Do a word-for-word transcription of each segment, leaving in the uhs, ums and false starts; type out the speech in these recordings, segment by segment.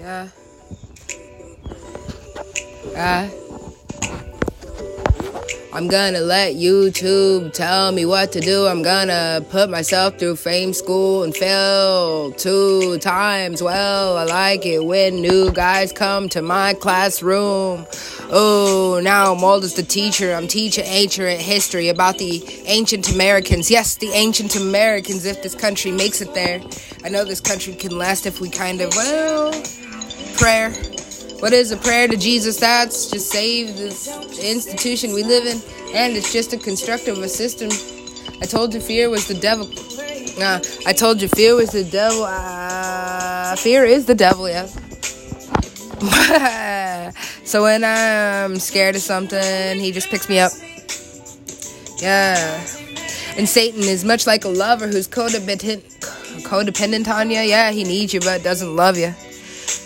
Yeah. Yeah. I'm gonna let YouTube tell me what to do. I'm gonna put myself through fame school and fail two times. Well, I like it when new guys come to my classroom. Oh, now I'm old as the teacher. I'm teaching ancient history about the ancient Americans. Yes, the ancient Americans, if this country makes it there. I know this country can last if we kind of, well, prayer. What is a prayer to Jesus? That's just save this institution we live in. And it's just a construct of a system. I told you fear was the devil. Nah, I told you fear was the devil. Uh, fear is the devil, yes. So when I'm scared of something, he just picks me up. Yeah. And Satan is much like a lover who's codependent, codependent on you. Yeah, he needs you but doesn't love you.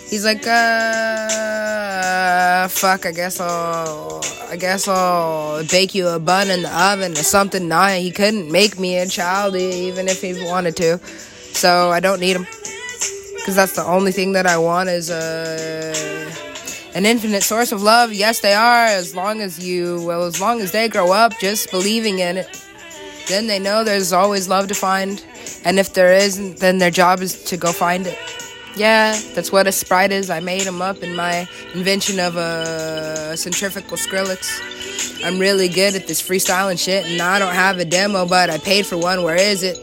He's like, uh, fuck, I guess I'll, I guess I'll bake you a bun in the oven or something. Nah, he couldn't make me a child even if he wanted to. So I don't need him. Because that's the only thing that I want is uh, an infinite source of love. Yes, they are. As long as you, well, as long as they grow up just believing in it. Then they know there's always love to find. And if there isn't, then their job is to go find it. Yeah, that's what a sprite is. I made him up in my invention of a centrifugal Skrillex. I'm really good at this freestyle and shit, and I don't have a demo, but I paid for one. Where is it?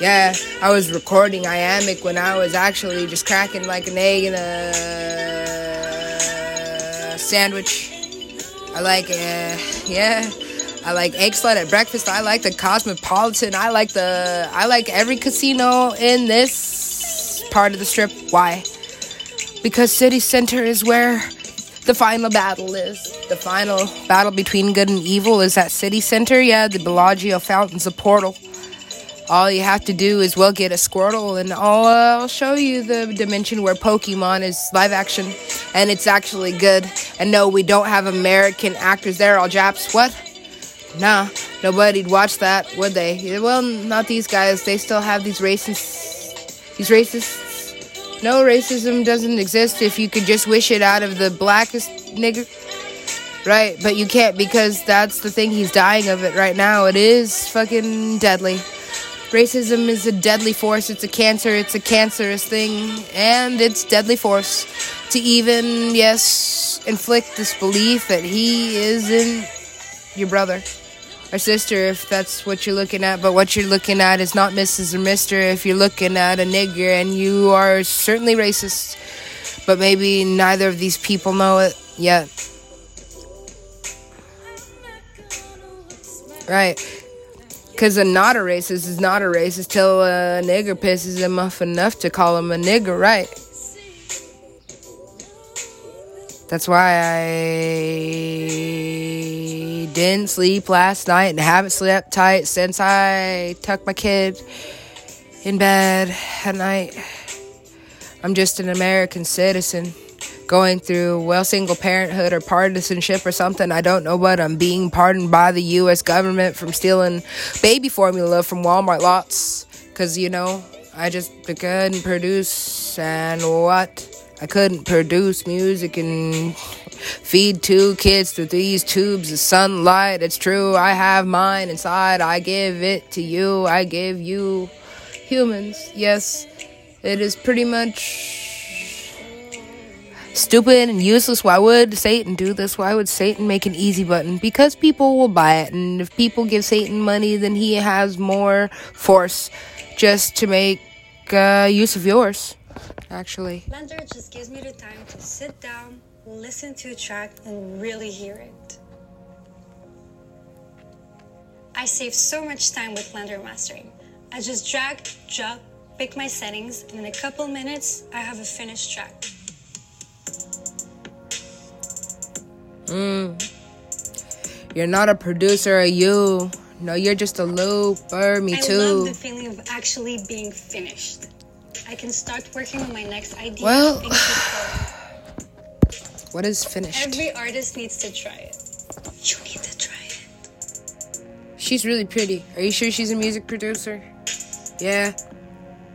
Yeah, I was recording iambic when I was actually just cracking like an egg in a sandwich. I like, uh, yeah, I like egg slut at breakfast. I like the Cosmopolitan. I like the, I like every casino in this part of the strip. Why? Because city center is where the final battle is. The final battle between good and evil is at city center. Yeah, the Bellagio fountain's a portal. All you have to do is, well, get a Squirtle, and I'll, uh, I'll show you the dimension where Pokemon is live action, and it's actually good. And no, we don't have American actors there, all Japs. What? Nah, nobody'd watch that, would they? Well, not these guys. They still have these racist These racists. No, racism doesn't exist if you could just wish it out of the blackest nigger. Right, but you can't because that's the thing, he's dying of it right now. It is fucking deadly. Racism is a deadly force. It's a cancer. It's a cancerous thing. And it's deadly force to even, yes, inflict this belief that he isn't your brother or sister, if that's what you're looking at. But what you're looking at is not Missus or Mister if you're looking at a nigger, and you are certainly racist. But maybe neither of these people know it yet. Right. Because a not a racist is not a racist till a nigger pisses him off enough to call him a nigger, right? That's why I didn't sleep last night and haven't slept tight since I tucked my kid in bed at night. I'm just an American citizen going through, well, single parenthood or partisanship or something. I don't know, but I'm being pardoned by the U S government from stealing baby formula from Walmart lots. Because, you know, I just couldn't produce and what? I couldn't produce music and feed two kids through these tubes of sunlight. It's true, I have mine inside. I give it to you. I give you humans. Yes, it is pretty much stupid and useless. Why would Satan do this? Why would Satan make an easy button? Because people will buy it. And if people give Satan money, then he has more force just to make uh, use of yours. Actually, Blender just gives me the time to sit down, listen to a track, and really hear it. I save so much time with Blender mastering. I just drag, drop, pick my settings, and in a couple minutes, I have a finished track. Mm. You're not a producer, are you? No, you're just a looper, me I too. I love the feeling of actually being finished. I can start working on my next idea. Well, what is finished? Every artist needs to try it. You need to try it. She's really pretty. Are you sure she's a music producer? Yeah.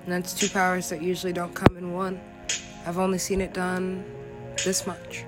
And that's two powers that usually don't come in one. I've only seen it done this much.